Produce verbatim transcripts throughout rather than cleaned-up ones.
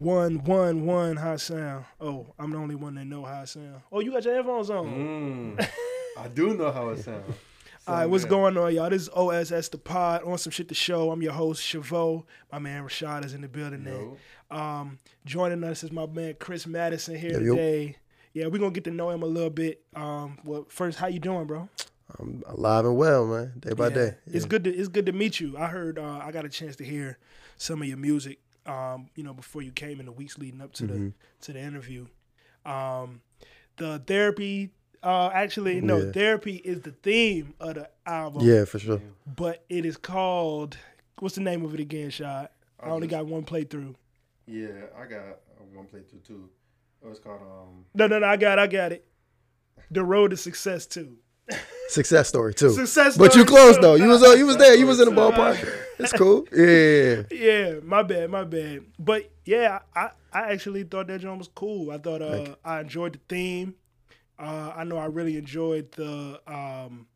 One, one, one, high sound. Oh, I'm the only one that know how it sound. Oh, you got your headphones on. Mm, I do know how it sounds. So all right, what's going on, y'all? This is O S S The Pod, on some shit to show. I'm your host, Chavo. My man Rashad is in the building there. Um, joining us is my man Chris Madison here yo, today. Yo. Yeah, we're going to get to know him a little bit. Um, well, first, how you doing, bro? I'm alive and well, man, day by yeah. day. Yeah. It's good to it's good to meet you. I heard, uh, I got a chance to hear some of your music, um, you know, before you came in the weeks leading up to mm-hmm. the to the interview. Um, the therapy... Uh, actually, no, yeah. therapy is the theme of the album. Yeah, for sure. But it is called, what's the name of it again, Shad? I, I only just, got one playthrough. Yeah, I got one playthrough too. Oh, it's called... Um... No, no, no, I got I got it. The Road to Success two. Success Story two. Success Story But you close though. You was, uh, you was there. You was in the ballpark. It's cool. Yeah. Yeah, my bad, my bad. But yeah, I, I actually thought that joint was cool. I thought uh, I enjoyed the theme. Uh, I know I really enjoyed the um,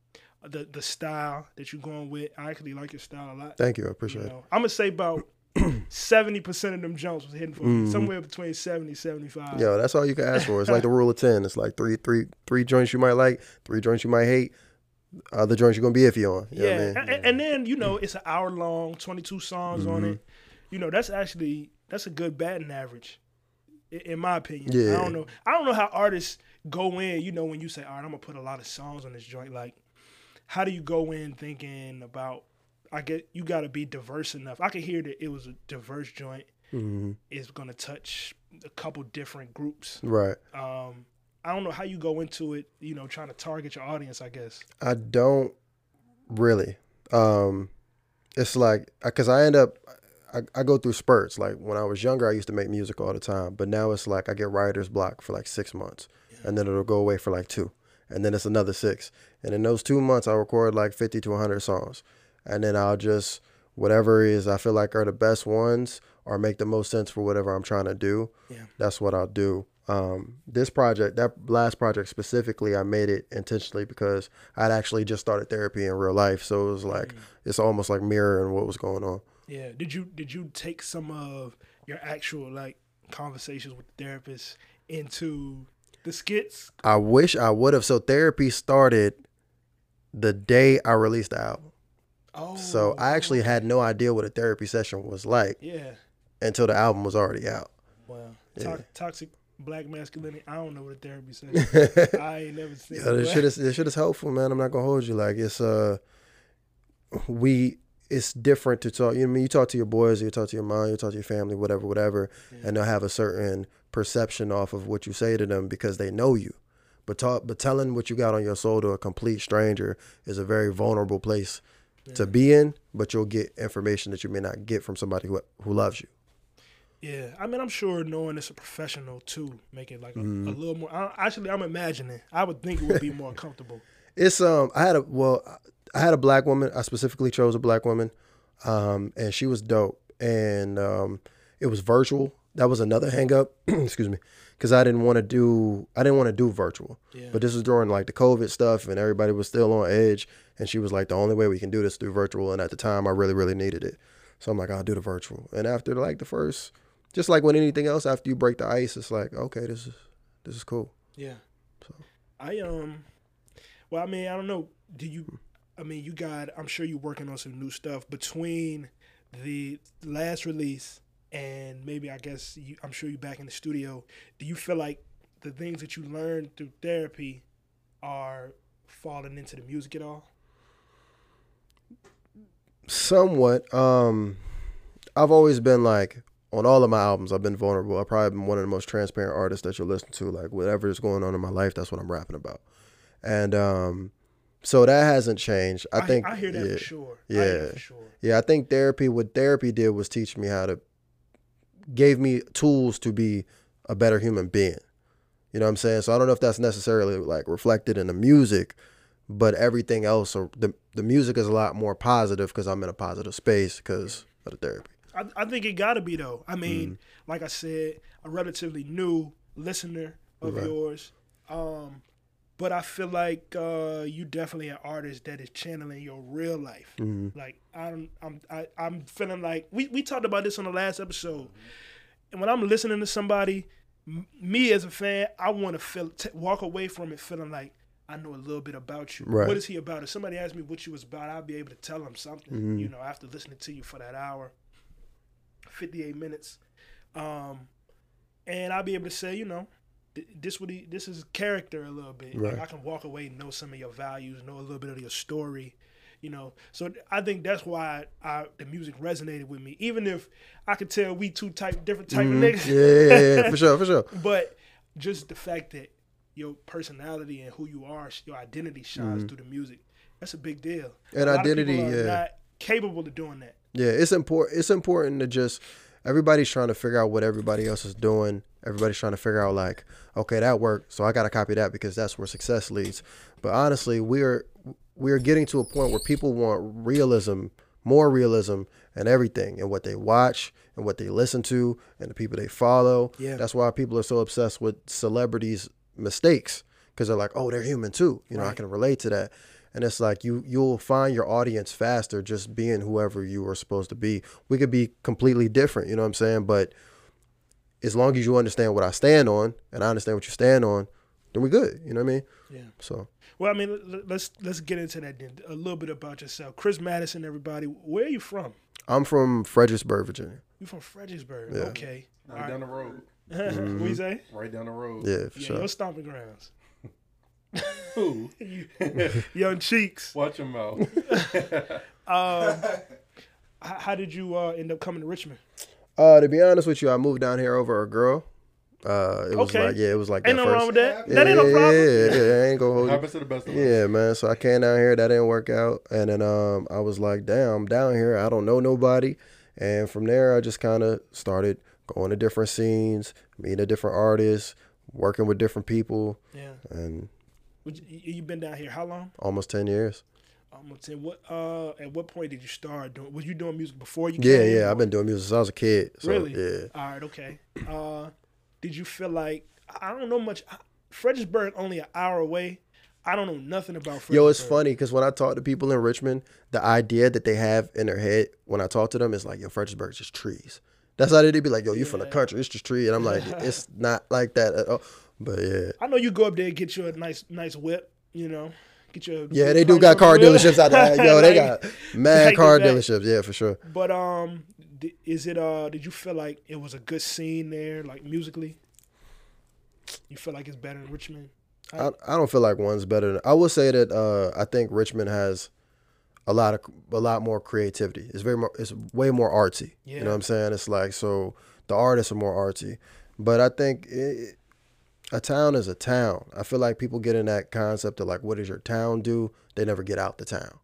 the the style that you're going with. I actually like your style a lot. Thank you. I appreciate you know, it. I'm going to say about seventy percent of them jumps was hitting for mm-hmm. me. Somewhere between seventy, seventy-five. Yo, that's all you can ask for. It's like the rule of ten. It's like three, three, three joints you might like, three joints you might hate, other joints you're going to be iffy on. You yeah. know what I mean? and, and then, you know, it's an hour long, twenty-two songs mm-hmm. on it. You know, that's actually, that's a good batting average, in, in my opinion. Yeah. I don't know. I don't know how artists... go in, you know, when you say, all right, I'm going to put a lot of songs on this joint, like, how do you go in thinking about, I get, you got to be diverse enough. I could hear that it was a diverse joint. Mm-hmm. It's going to touch a couple different groups. Right. Um, I don't know how you go into it, you know, trying to target your audience, I guess. I don't really. Um, it's like, because I end up, I, I go through spurts. Like, when I was younger, I used to make music all the time, but now it's like I get writer's block for like six months. And then it'll go away for like two. And then it's another six. And in those two months, I'll record like fifty to a hundred songs. And then I'll just, whatever it is I feel like are the best ones or make the most sense for whatever I'm trying to do, yeah. that's what I'll do. Um, this project, that last project specifically, I made it intentionally because I'd actually just started therapy in real life. So it was like, mm. it's almost like mirroring what was going on. Yeah. Did you, did you take some of your actual like conversations with the therapist into... the skits? I wish I would have. So therapy started the day I released the album. Oh. So I actually had no idea what a therapy session was like. Yeah. Until the album was already out. Wow. Yeah. To- toxic black masculinity. I don't know what a therapy session is. I ain't never seen it. This shit is, this shit is helpful, man. I'm not gonna hold you. Like it's uh we it's different to talk. You know what I mean? You talk to your boys, you talk to your mom, you talk to your family, whatever, whatever, yeah. and they'll have a certain perception off of what you say to them because they know you. But talk, but telling what you got on your soul to a complete stranger is a very vulnerable place yeah. to be in, but you'll get information that you may not get from somebody who who loves you. Yeah, I mean, I'm sure knowing it's a professional too, make it like a, mm. a little more, I, actually, I'm imagining, I would think it would be more comfortable. It's, um, I had a, well, I had a black woman, I specifically chose a black woman, um, and she was dope, and um, it was virtual. That was another hang up, excuse me, because I didn't want to do I didn't want to do virtual. Yeah. But this was during like the COVID stuff and everybody was still on edge. And she was like, the only way we can do this is through virtual. And at the time, I really, really needed it. So I'm like, I'll do the virtual. And after like the first, just like with anything else, after you break the ice, it's like, okay, this is this is cool. Yeah. So I um, well, I mean, I don't know. Do you? I mean, you got. I'm sure you're working on some new stuff between the last release. And maybe I guess you, I'm sure you're back in the studio. Do you feel like the things that you learned through therapy are falling into the music at all? Somewhat. Um, I've always been like, on all of my albums, I've been vulnerable. I've probably been one of the most transparent artists that you'll listen to. Like whatever is going on in my life, that's what I'm rapping about. And um, so that hasn't changed. I, I think. I hear that yeah, for sure. Yeah. I hear that for sure. Yeah. I think therapy. What therapy did was teach me how to. Gave me tools to be a better human being. You know what I'm saying? So I don't know if that's necessarily like reflected in the music, but everything else, or the the music is a lot more positive because I'm in a positive space because of the therapy. I, I think it gotta be though. I mean, mm-hmm. like I said, a relatively new listener of right. yours. Um, but I feel like uh, you definitely an artist that is channeling your real life. Mm-hmm. Like I'm, I'm, I, I'm feeling like we, we talked about this on the last episode. And when I'm listening to somebody, m- me as a fan, I want to feel t- walk away from it feeling like I know a little bit about you. Right. What is he about? If somebody asks me what you was about, I'll be able to tell them something. Mm-hmm. You know, after listening to you for that hour, fifty-eight minutes, um, and I'll be able to say, you know, th- this would he, this is character a little bit. Right. Like I can walk away and know some of your values, know a little bit of your story. You know, so I think that's why I, the music resonated with me. Even if I could tell we two type different type mm-hmm. of niggas, yeah, yeah, yeah, for sure, for sure. But just the fact that your personality and who you are, your identity shines mm-hmm. through the music. That's a big deal. And a identity, lot of people are yeah, not capable of doing that. Yeah, it's important. It's important to just everybody's trying to figure out what everybody else is doing. Everybody's trying to figure out like, okay, that worked, so I got to copy that because that's where success leads. But honestly, we're we're getting to a point where people want realism, more realism and everything, and what they watch and what they listen to and the people they follow. Yeah. That's why people are so obsessed with celebrities' mistakes, because they're like, oh, they're human too. You know, right. I can relate to that. And it's like you, you'll find your audience faster just being whoever you are supposed to be. We could be completely different, you know what I'm saying? But as long as you understand what I stand on and I understand what you stand on, then we good, you know what I mean? Yeah. So. Well, I mean, let's let's get into that then. A little bit about yourself. Chris Madison, everybody, where are you from? I'm from Fredericksburg, Virginia. You from Fredericksburg? Yeah. Okay. Right, right down the road. Mm-hmm. What you say? Right down the road. Yeah, for yeah, sure. Your stomping grounds. Who? Young Cheeks. Watch your mouth. um, how did you uh, end up coming to Richmond? Uh, to be honest with you, I moved down here over a girl. Uh, it was okay. like yeah, it was like ain't that no first. Wrong with that. Yeah, that ain't yeah, no problem. Yeah, yeah, yeah. I ain't gonna hold it. Happens to the best of us. Yeah, man. So I came down here. That didn't work out, and then um, I was like, damn, I'm down here. I don't know nobody, and from there, I just kind of started going to different scenes, meeting different artists, working with different people. Yeah. And you've been down here how long? Almost ten years. Almost ten. What? Uh, at what point did you start doing? Was you doing music before you? Yeah, came yeah. Or? I've been doing music since I was a kid. So, really? Yeah. All right. Okay. Uh. Did you feel like, I don't know much, Fredericksburg only an hour away. I don't know nothing about Fredericksburg. Yo, it's funny because when I talk to people in Richmond, the idea that they have in their head when I talk to them is like, yo, Fredericksburg's just trees. That's how they'd be like, yo, you yeah. from the country, it's just trees. And I'm like, it's not like that at all. But yeah. I know you go up there and get you a nice, nice whip, you know. Get your yeah, they do got car dealerships out there. Yo, like, they got mad like car dealerships. Yeah, for sure. But um, is it uh? Did you feel like it was a good scene there, like musically? You feel like it's better than Richmond? I, I don't feel like one's better than. I will say that uh, I think Richmond has a lot of a lot more creativity. It's very more, it's way more artsy. Yeah. You know what I'm saying? It's like so the artists are more artsy, but I think. It, A town is a town. I feel like people get in that concept of like, what does your town do? They never get out the town.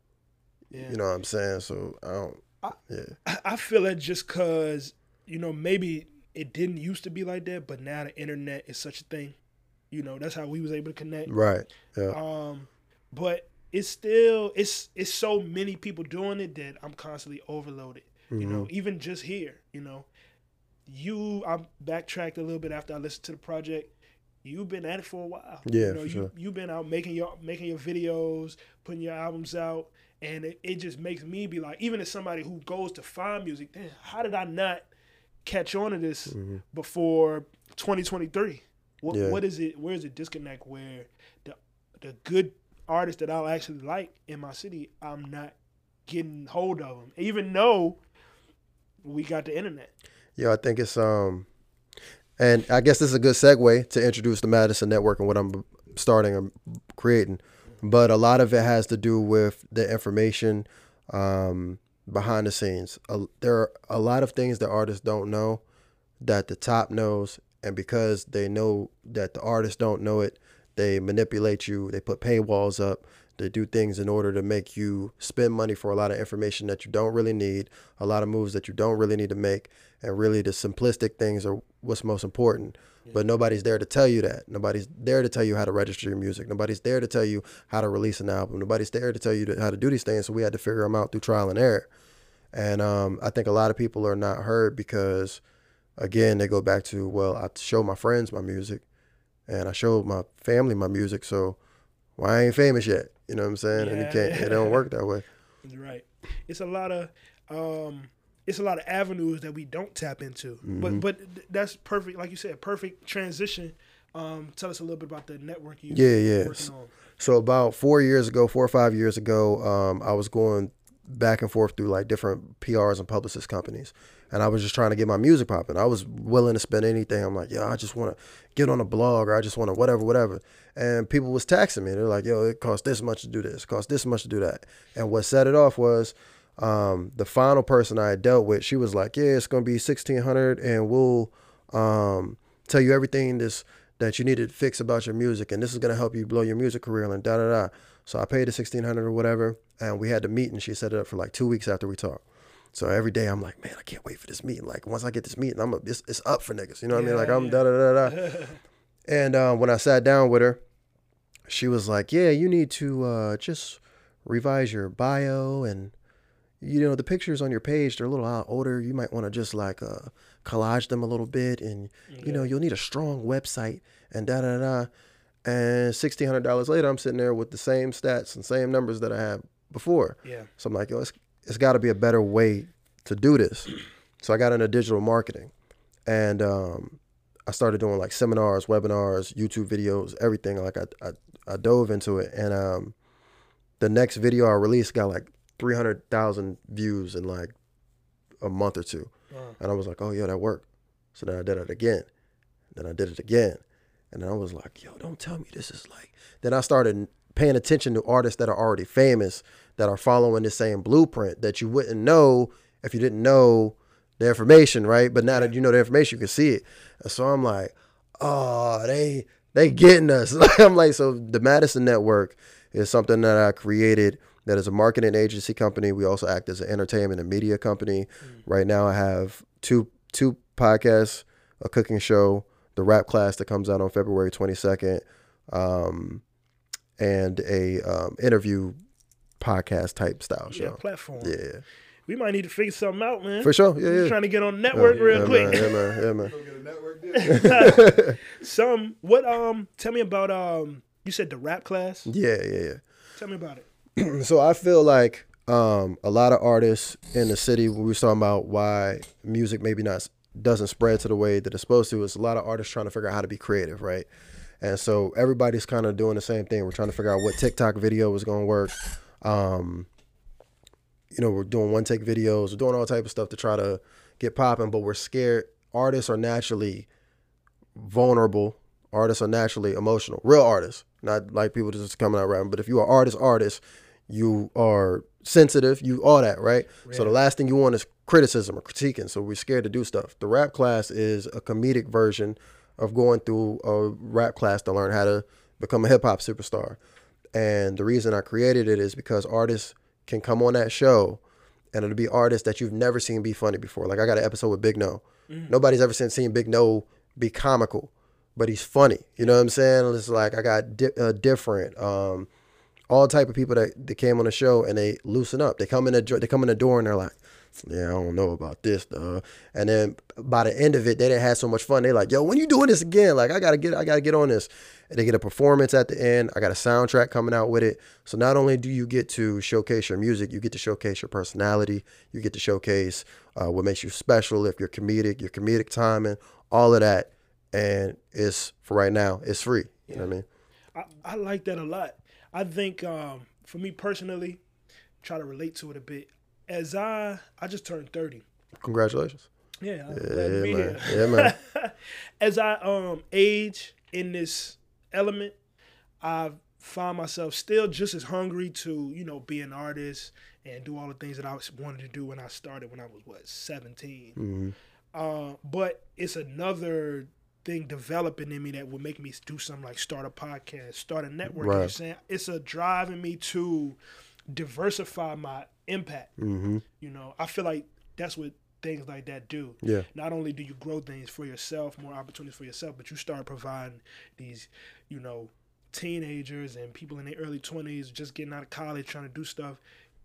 Yeah. You know what I'm saying? So I don't, I, yeah. I feel that just cause, you know, maybe it didn't used to be like that, but now the internet is such a thing. You know, that's how we was able to connect. Right. Yeah. Um, but it's still, it's, it's so many people doing it that I'm constantly overloaded, mm-hmm. you know, even just here, you know, you, I backtracked a little bit after I listened to the project. You've been at it for a while. Yeah, you know, for you, sure. You've been out making your making your videos, putting your albums out, and it, it just makes me be like, even as somebody who goes to find music, damn, how did I not catch on to this mm-hmm. before twenty twenty-three? What yeah. what is it? Where is the disconnect? Where the the good artists that I'll actually like in my city, I'm not getting hold of them, even though we got the internet. Yeah, I think it's um. And I guess this is a good segue to introduce the Madison Network and what I'm starting and creating. But a lot of it has to do with the information um, behind the scenes. Uh, there are a lot of things that artists don't know that the top knows. And because they know that the artists don't know it, they manipulate you. They put paywalls up. They do things in order to make you spend money for a lot of information that you don't really need, a lot of moves that you don't really need to make. And really the simplistic things are what's most important. Yeah. But nobody's there to tell you that. Nobody's there to tell you how to register your music. Nobody's there to tell you how to release an album. Nobody's there to tell you how to do these things. So we had to figure them out through trial and error. And um, I think a lot of people are not heard because, again, they go back to, well, I show my friends my music and I show my family my music. So why well, I ain't famous yet? You know what I'm saying? Yeah. And you can't, it don't work that way. You're right. It's a lot of... Um, it's a lot of avenues that we don't tap into. Mm-hmm. But but that's perfect, like you said, perfect transition. Um, tell us a little bit about the network you yeah, yeah. working on. So about four years ago, four or five years ago, um, I was going back and forth through like different P Rs and publicist companies. And I was just trying to get my music popping. I was willing to spend anything. I'm like, yo, I just want to get on a blog, or I just want to whatever, whatever. And people was taxing me. They're like, yo, it costs this much to do this, it costs this much to do that. And what set it off was um, the final person I had dealt with, she was like, yeah, it's going to be sixteen hundred dollars and we'll um, tell you everything this that you need to fix about your music, and this is going to help you blow your music career and da-da-da. So I paid the sixteen hundred dollars or whatever, and we had the meeting. She set it up for like two weeks after we talked. So every day I'm like, man, I can't wait for this meeting. Like, once I get this meeting, I'm a, it's, it's up for niggas. You know what yeah, I mean? Like, I'm yeah. da-da-da-da. And uh, when I sat down with her, she was like, yeah, you need to uh, just revise your bio, and, you know, the pictures on your page, they're a little older. You might want to just, like, uh, collage them a little bit, and, you yeah. know, you'll need a strong website, and da-da-da. And sixteen hundred dollars later, I'm sitting there with the same stats and same numbers that I had before. Yeah. So I'm like, yo, it's it's got to be a better way to do this. So I got into digital marketing, and um, I started doing like seminars, webinars, YouTube videos, everything. Like I, I, I dove into it, and um, the next video I released got like three hundred thousand views in like a month or two. Wow. And I was like, oh, yo, that worked. So then I did it again. Then I did it again. And then I was like, yo, don't tell me this is like. Then I started paying attention to artists that are already famous that are following the same blueprint that you wouldn't know if you didn't know the information, right? But now that you know the information, you can see it. And so I'm like, oh, they they getting us. I'm like, so the Madison Network is something that I created that is a marketing agency company. We also act as an entertainment and media company. Mm-hmm. Right now I have two two podcasts, a cooking show, the rap class that comes out on February twenty-second, um, and a um, interview podcast type style show. Yeah, platform. Yeah. We might need to figure something out, man. For sure. Yeah, yeah. Trying to get on the network oh, yeah, real yeah, quick. Man, yeah, man. Yeah, man. Get a network Some, what, um, tell me about, um, you said the rap class? Yeah, yeah, yeah. Tell me about it. So I feel like um, a lot of artists in the city, we were talking about why music maybe not doesn't spread to the way that it's supposed to. It's a lot of artists trying to figure out how to be creative, right? And so everybody's kind of doing the same thing. We're trying to figure out what TikTok video is going to work. Um, you know, we're doing one take videos, we're doing all type of stuff to try to get popping, but we're scared. Artists are naturally vulnerable. Artists are naturally emotional. Real artists, not like people just coming out rapping. But if you are artist, artist, you are sensitive, you all that, right? Really? So the last thing you want is criticism or critiquing. So we're scared to do stuff. The rap class is a comedic version of going through a rap class to learn how to become a hip hop superstar. And the reason I created it is because artists can come on that show, and it'll be artists that you've never seen be funny before. Like I got an episode with Big No. Mm. Nobody's ever seen, seen Big No be comical, but he's funny. You know what I'm saying? It's like I got di- uh, different, um, all type of people that, that came on the show, and they loosen up. They come in the, they come in the door and they're like, yeah, I don't know about this, though. And then by the end of it, they didn't have so much fun. They like, yo, when you doing this again? Like, I gotta get, I gotta get on this. And they get a performance at the end. I got a soundtrack coming out with it. So not only do you get to showcase your music, you get to showcase your personality. You get to showcase uh, what makes you special. If you're comedic, your comedic timing, all of that. And it's for right now, it's free. You yeah. know what I mean? I, I like that a lot. I think um, for me personally, try to relate to it a bit. As I, I just turned thirty. Congratulations. Yeah, I'm yeah, glad to be man. here. Yeah, man. As I um, age in this element, I find myself still just as hungry to, you know, be an artist and do all the things that I wanted to do when I started when I was, what, seventeen. Mm-hmm. Uh, but it's another thing developing in me that would make me do something like start a podcast, start a network. Right. You know what I'm saying? It's a drive in me to diversify my impact. Mm-hmm. You know, I feel like that's what things like that do. Yeah. Not only do you grow things for yourself, more opportunities for yourself, but you start providing these, you know, teenagers and people in their early twenties just getting out of college trying to do stuff.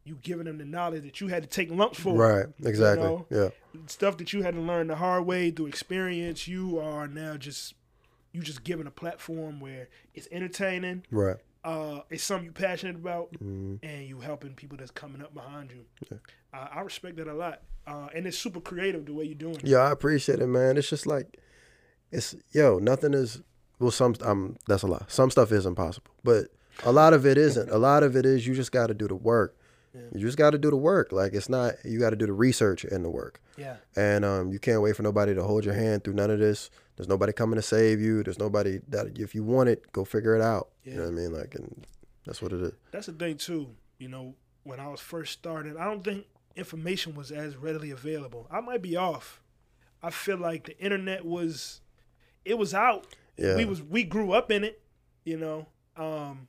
You giving them the knowledge that you had to take lumps for. Right, exactly. You know? Yeah. Stuff that you had to learn the hard way through experience. You are now just, you just given a platform where it's entertaining. Right. Uh, it's something you're passionate about, mm-hmm. and you helping people that's coming up behind you. Yeah. Uh, I respect that a lot. Uh, and it's super creative the way you're doing it. Yeah, I appreciate it, man. It's just like, it's, yo, nothing is, well, some, um, that's a lie. Some stuff is impossible, but a lot of it isn't. A lot of it is, you just got to do the work. Yeah. You just got to do the work. Like, it's not, you got to do the research and the work. Yeah. And um, you can't wait for nobody to hold your hand through none of this. There's nobody coming to save you. There's nobody that, if you want it, go figure it out. Yeah. You know what I mean? Like, and that's what it is. That's the thing too. You know, when I was first starting, I don't think information was as readily available. I might be off. I feel like the internet was, it was out. Yeah. We was, we grew up in it, you know. Um,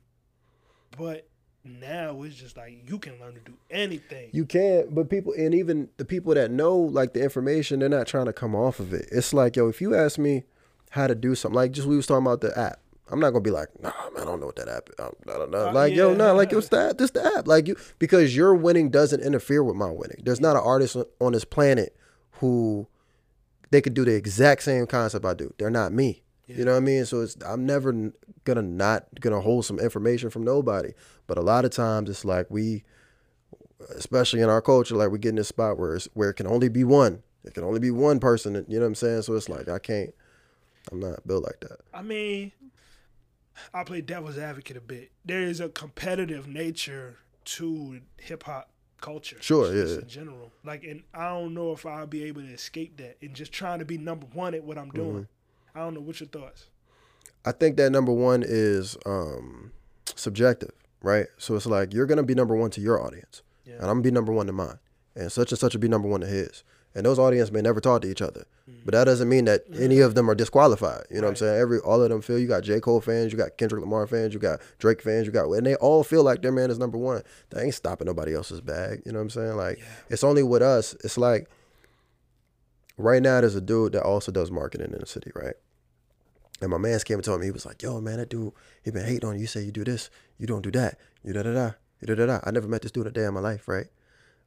but now it's just like, you can learn to do anything. You can, but people, and even the people that know, like, the information, they're not trying to come off of it. It's like, yo, if you ask me how to do something, like, just, we was talking about the app. I'm not going to be like, nah, man, I don't know what that app is. I don't know. Like, uh, yeah. yo, nah, like, it's the app, this the app. Like, you, because your winning doesn't interfere with my winning. There's not an artist on this planet who, they could do the exact same concept I do. They're not me. Yeah. You know what I mean? So it's, I'm never gonna not gonna hold some information from nobody. But a lot of times it's like we, especially in our culture, like we get in this spot where it's, where it can only be one. It can only be one person. That, you know what I'm saying? So it's like, I can't. I'm not built like that. I mean, I play devil's advocate a bit. There is a competitive nature to hip hop culture. Sure, yeah. Just in general, like, and I don't know if I'll be able to escape that and just trying to be number one at what I'm doing. Mm-hmm. I don't know. What's your thoughts? I think that number one is um, subjective, right? So it's like, you're going to be number one to your audience. Yeah. And I'm going to be number one to mine. And such and such will be number one to his. And those audiences may never talk to each other. Mm-hmm. But that doesn't mean that yeah. any of them are disqualified. You know right. what I'm saying? Every All of them feel, you got J. Cole fans, you got Kendrick Lamar fans, you got Drake fans, you got, and they all feel like their man is number one. They ain't stopping nobody else's bag. You know what I'm saying? Like, yeah. it's only with us. It's like, right now there's a dude that also does marketing in the city, right? And my man's came and told me, he was like, yo, man, that dude, he been hating on you. You say you do this, you don't do that, you da-da-da, you da-da-da. I never met this dude a day in my life, right?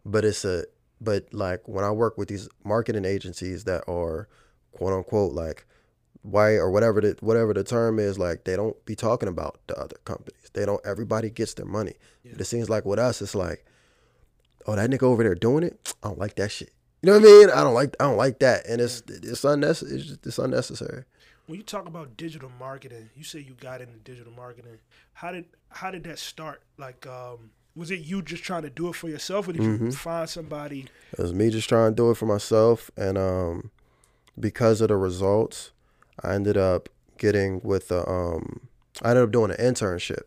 But it's a, but like when I work with these marketing agencies that are quote unquote like white or whatever the, whatever the term is, like they don't be talking about the other companies. They don't, everybody gets their money. Yeah. But it seems like with us, it's like, oh, that nigga over there doing it? I don't like that shit. You know what I mean? I don't like, I don't like that. And it's, it's unnecessary. It's, just, it's unnecessary. When you talk about digital marketing, you say you got into digital marketing. How did how did that start? Like, um, was it you just trying to do it for yourself, or did mm-hmm. you find somebody? It was me just trying to do it for myself, and um, because of the results, I ended up getting with a, um, I ended up doing an internship.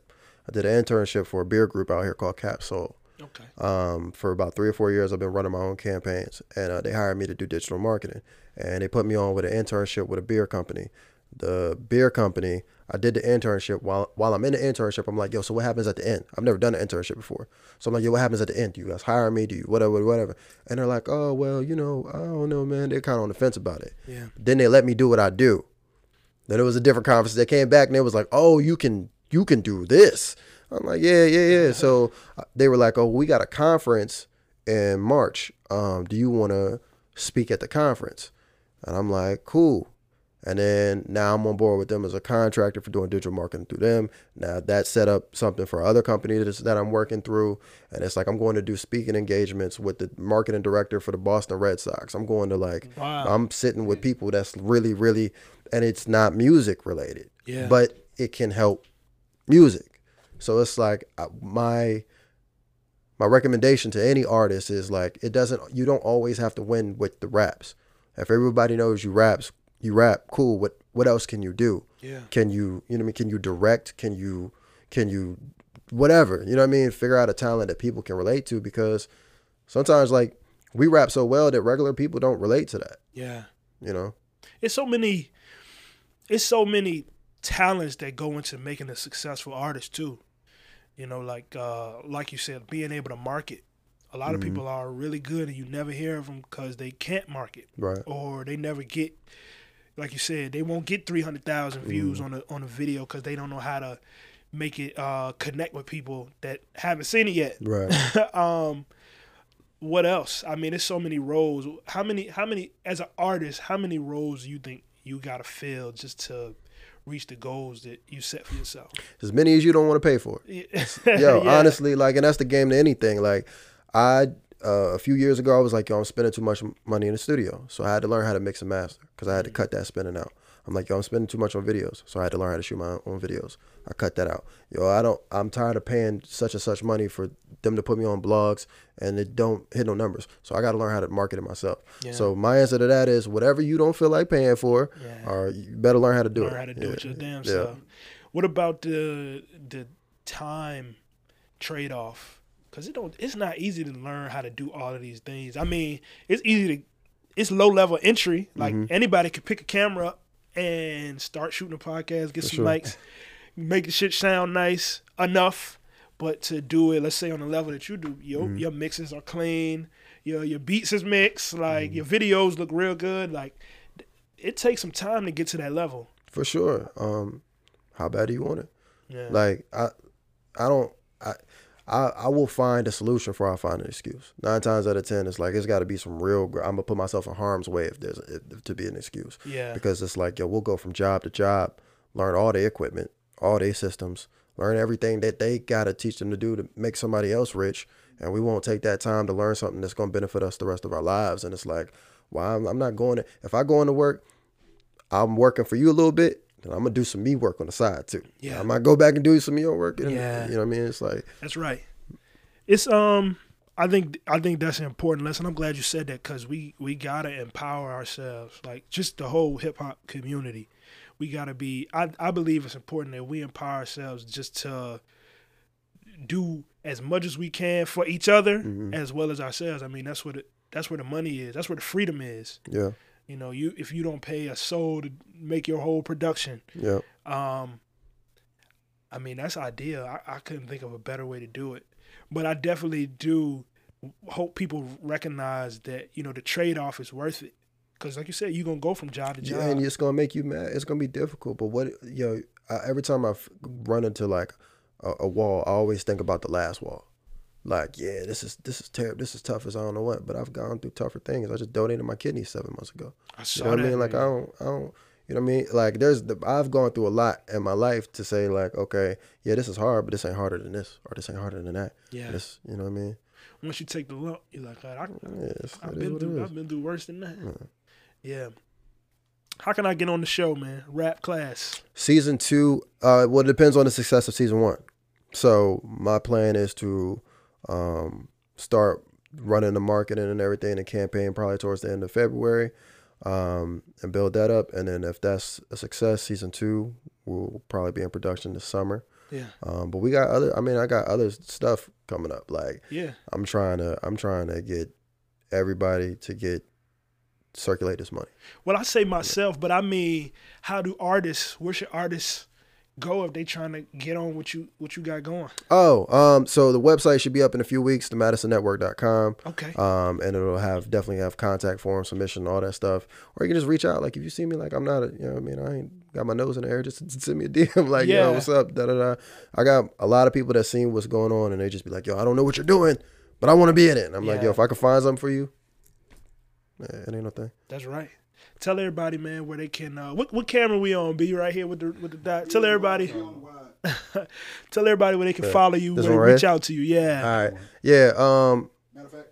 I did an internship for a beer group out here called Capsule. Okay. Um, for about three or four years, I've been running my own campaigns, and uh, they hired me to do digital marketing, and they put me on with an internship with a beer company. The beer company, I did the internship. While while I'm in the internship, I'm like, yo, so what happens at the end? I've never done an internship before. So I'm like, yo, what happens at the end? Do you guys hire me? Do you whatever, whatever? And they're like, oh, well, you know, I don't know, man. They're kind of on the fence about it. Yeah. Then they let me do what I do. Then it was a different conference. They came back and they was like, oh, you can, you can do this. I'm like, yeah, yeah, yeah. So they were like, oh, we got a conference in March. Um, do you want to speak at the conference? And I'm like, cool. And then now I'm on board with them as a contractor for doing digital marketing through them. Now that set up something for other companies that I'm working through. And it's like, I'm going to do speaking engagements with the marketing director for the Boston Red Sox. I'm going to like, wow. I'm sitting with people that's really, really, and it's not music related, yeah. but it can help music. So it's like my, my recommendation to any artist is like, it doesn't, you don't always have to win with the raps. If everybody knows you raps, You rap, cool. What what else can you do? Yeah. Can you you know what I mean? Can you direct? Can you can you whatever? You know what I mean? Figure out a talent that people can relate to, because sometimes like we rap so well that regular people don't relate to that. Yeah. You know? It's so many it's so many talents that go into making a successful artist too. You know, like uh like you said, being able to market. A lot mm-hmm. of people are really good and you never hear of them because they can't market. Right. Or they never get, like you said, they won't get three hundred thousand views mm. on a on a video because they don't know how to make it uh, connect with people that haven't seen it yet. Right. um, what else? I mean, there's so many roles. How many, How many? as an artist, how many roles do you think you got to fill just to reach the goals that you set for yourself? As many as you don't want to pay for. Yeah. Yo, yeah. honestly, like, and that's the game to anything. Like, I uh, a few years ago, I was like, yo, I'm spending too much money in the studio. So I had to learn how to mix and master because I had to cut that spending out. I'm like, yo, I'm spending too much on videos. So I had to learn how to shoot my own videos. I cut that out. Yo, I don't, I'm tired of paying such and such money for them to put me on blogs and it don't hit no numbers. So I got to learn how to market it myself. Yeah. So my answer to that is whatever you don't feel like paying for, yeah. or you better learn how to do learn it. Learn how to do yeah. it your damn yeah. self. What about the the time trade-off? Because it don't, it's not easy to learn how to do all of these things. I mean, it's easy to, it's low-level entry. Like mm-hmm. anybody could pick a camera up and start shooting a podcast, get For some sure. likes, make the shit sound nice enough. But to do it, let's say on the level that you do, your, mm-hmm. your mixes are clean, your your beats is mixed, like mm-hmm. your videos look real good. Like it takes some time to get to that level. For sure. Um, how bad do you want it? Yeah. Like I, I don't. I, I, I will find a solution before I find an excuse. Nine times out of ten, it's like, it's got to be some real, I'm going to put myself in harm's way if there's if, if, to be an excuse. Yeah. Because it's like, yo, we'll go from job to job, learn all their equipment, all their systems, learn everything that they got to teach them to do to make somebody else rich. And we won't take that time to learn something that's going to benefit us the rest of our lives. And it's like, well, I'm, I'm not going to, if I go into work, I'm working for you a little bit. And I'm going to do some me work on the side too. Yeah. I might go back and do some me work. And, yeah. You know what I mean? It's like. That's right. It's, um, I think, I think that's an important lesson. I'm glad you said that because we, we got to empower ourselves. Like just the whole hip hop community. We got to be, I, I believe it's important that we empower ourselves just to do as much as we can for each other mm-hmm. as well as ourselves. I mean, that's what, that's where the money is. That's where the freedom is. Yeah. You know, you if you don't pay a soul to make your whole production, yeah. Um, I mean, that's ideal. I, I couldn't think of a better way to do it. But I definitely do hope people recognize that, you know, the trade-off is worth it. Because like you said, you're going to go from job to job. Yeah, and it's going to make you mad. It's going to be difficult. But what, you know, I, every time I run into like a, a wall, I always think about the last wall. Like, yeah, this is this is terrible. This is tough as I don't know what, but I've gone through tougher things. I just donated my kidney seven months ago. I saw you know what that, I mean? Like, man. I don't, I don't, you know what I mean? Like, there's, the, I've gone through a lot in my life to say, like, okay, yeah, this is hard, but this ain't harder than this, or this ain't harder than that. Yeah. This, you know what I mean? Once you take the lump, you're like, God, I, yes, I've been through, I've been through worse than that. Mm. Yeah. How can I get on the show, man? Rap class. Season two, uh, well, it depends on the success of season one. So my plan is to Um, start running the marketing and everything, the campaign probably towards the end of February, um, and build that up. And then if that's a success, season two will probably be in production this summer. Yeah. Um, but we got other. I mean, I got other stuff coming up. Like, yeah. I'm trying to. I'm trying to get everybody to get circulate this money. Well, I say myself, yeah. but I mean, how do artists? Where should artists go if they trying to get on what you what you got going? Oh, um, so the website should be up in a few weeks, the madison network dot com. Okay. Um, and it'll have definitely have contact form, submission, all that stuff. Or you can just reach out. Like if you see me, like I'm not, a, you know what I mean? I ain't got my nose in the air. Just send me a D M. Like, yeah. Yo, what's up? Da da da. I got a lot of people that seen what's going on and they just be like, yo, I don't know what you're doing, but I want to be in it. And I'm yeah. like, yo, if I can find something for you, man, it ain't no thing. That's right. Tell everybody, man, where they can. Uh, what what camera we on? Be right here with the with the dot. Tell everybody. Tell everybody where they can yeah. follow you. Where they right? reach out to you. Yeah. All right. Yeah. Um, Matter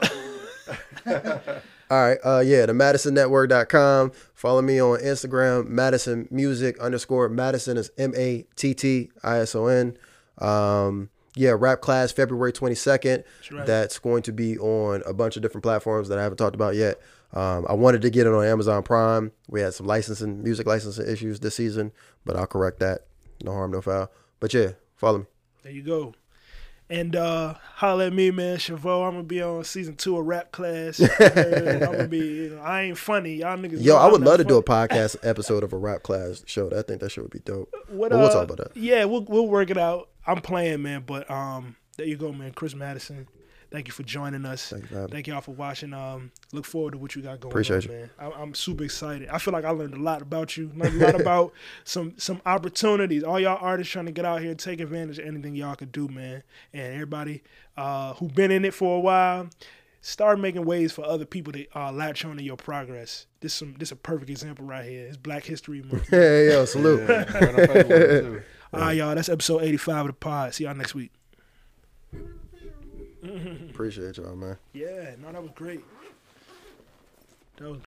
of fact, no. All right. Uh, yeah. the madison network dot com. Follow me on Instagram. Madison Music underscore Madison is M A T T I S O N. Um, yeah. Rap class February twenty-second. That's, right. That's going to be on a bunch of different platforms that I haven't talked about yet. Um, I wanted to get it on Amazon Prime. We had some licensing, music licensing issues this season, but I'll correct that. No harm, no foul. But yeah, follow me. There you go. And uh, holla at me, man, Chavo. I'm gonna be on season two of Rap Class. I'm gonna be. You know, I ain't funny, y'all niggas. Yo, I would love to funny. do a podcast episode of a Rap Class show. I think that shit would be dope. What, but we'll uh, talk about that. Yeah, we'll we'll work it out. I'm playing, man. But um, there you go, man. Chris Madison. Thank you for joining us. Thank you, Thank you all for watching. Um, look forward to what you got going Appreciate on, you. man. I, I'm super excited. I feel like I learned a lot about you. Learned a lot about some some opportunities. All y'all artists trying to get out here and take advantage of anything y'all could do, man. And everybody uh, who been in it for a while, start making ways for other people to uh, latch on to your progress. This some this a perfect example right here. It's Black History Month. Hey, yo, salute. Yeah. All right, y'all. That's episode eighty-five of the pod. See y'all next week. Mm-hmm. appreciate y'all, man. Yeah, no, that was great. That was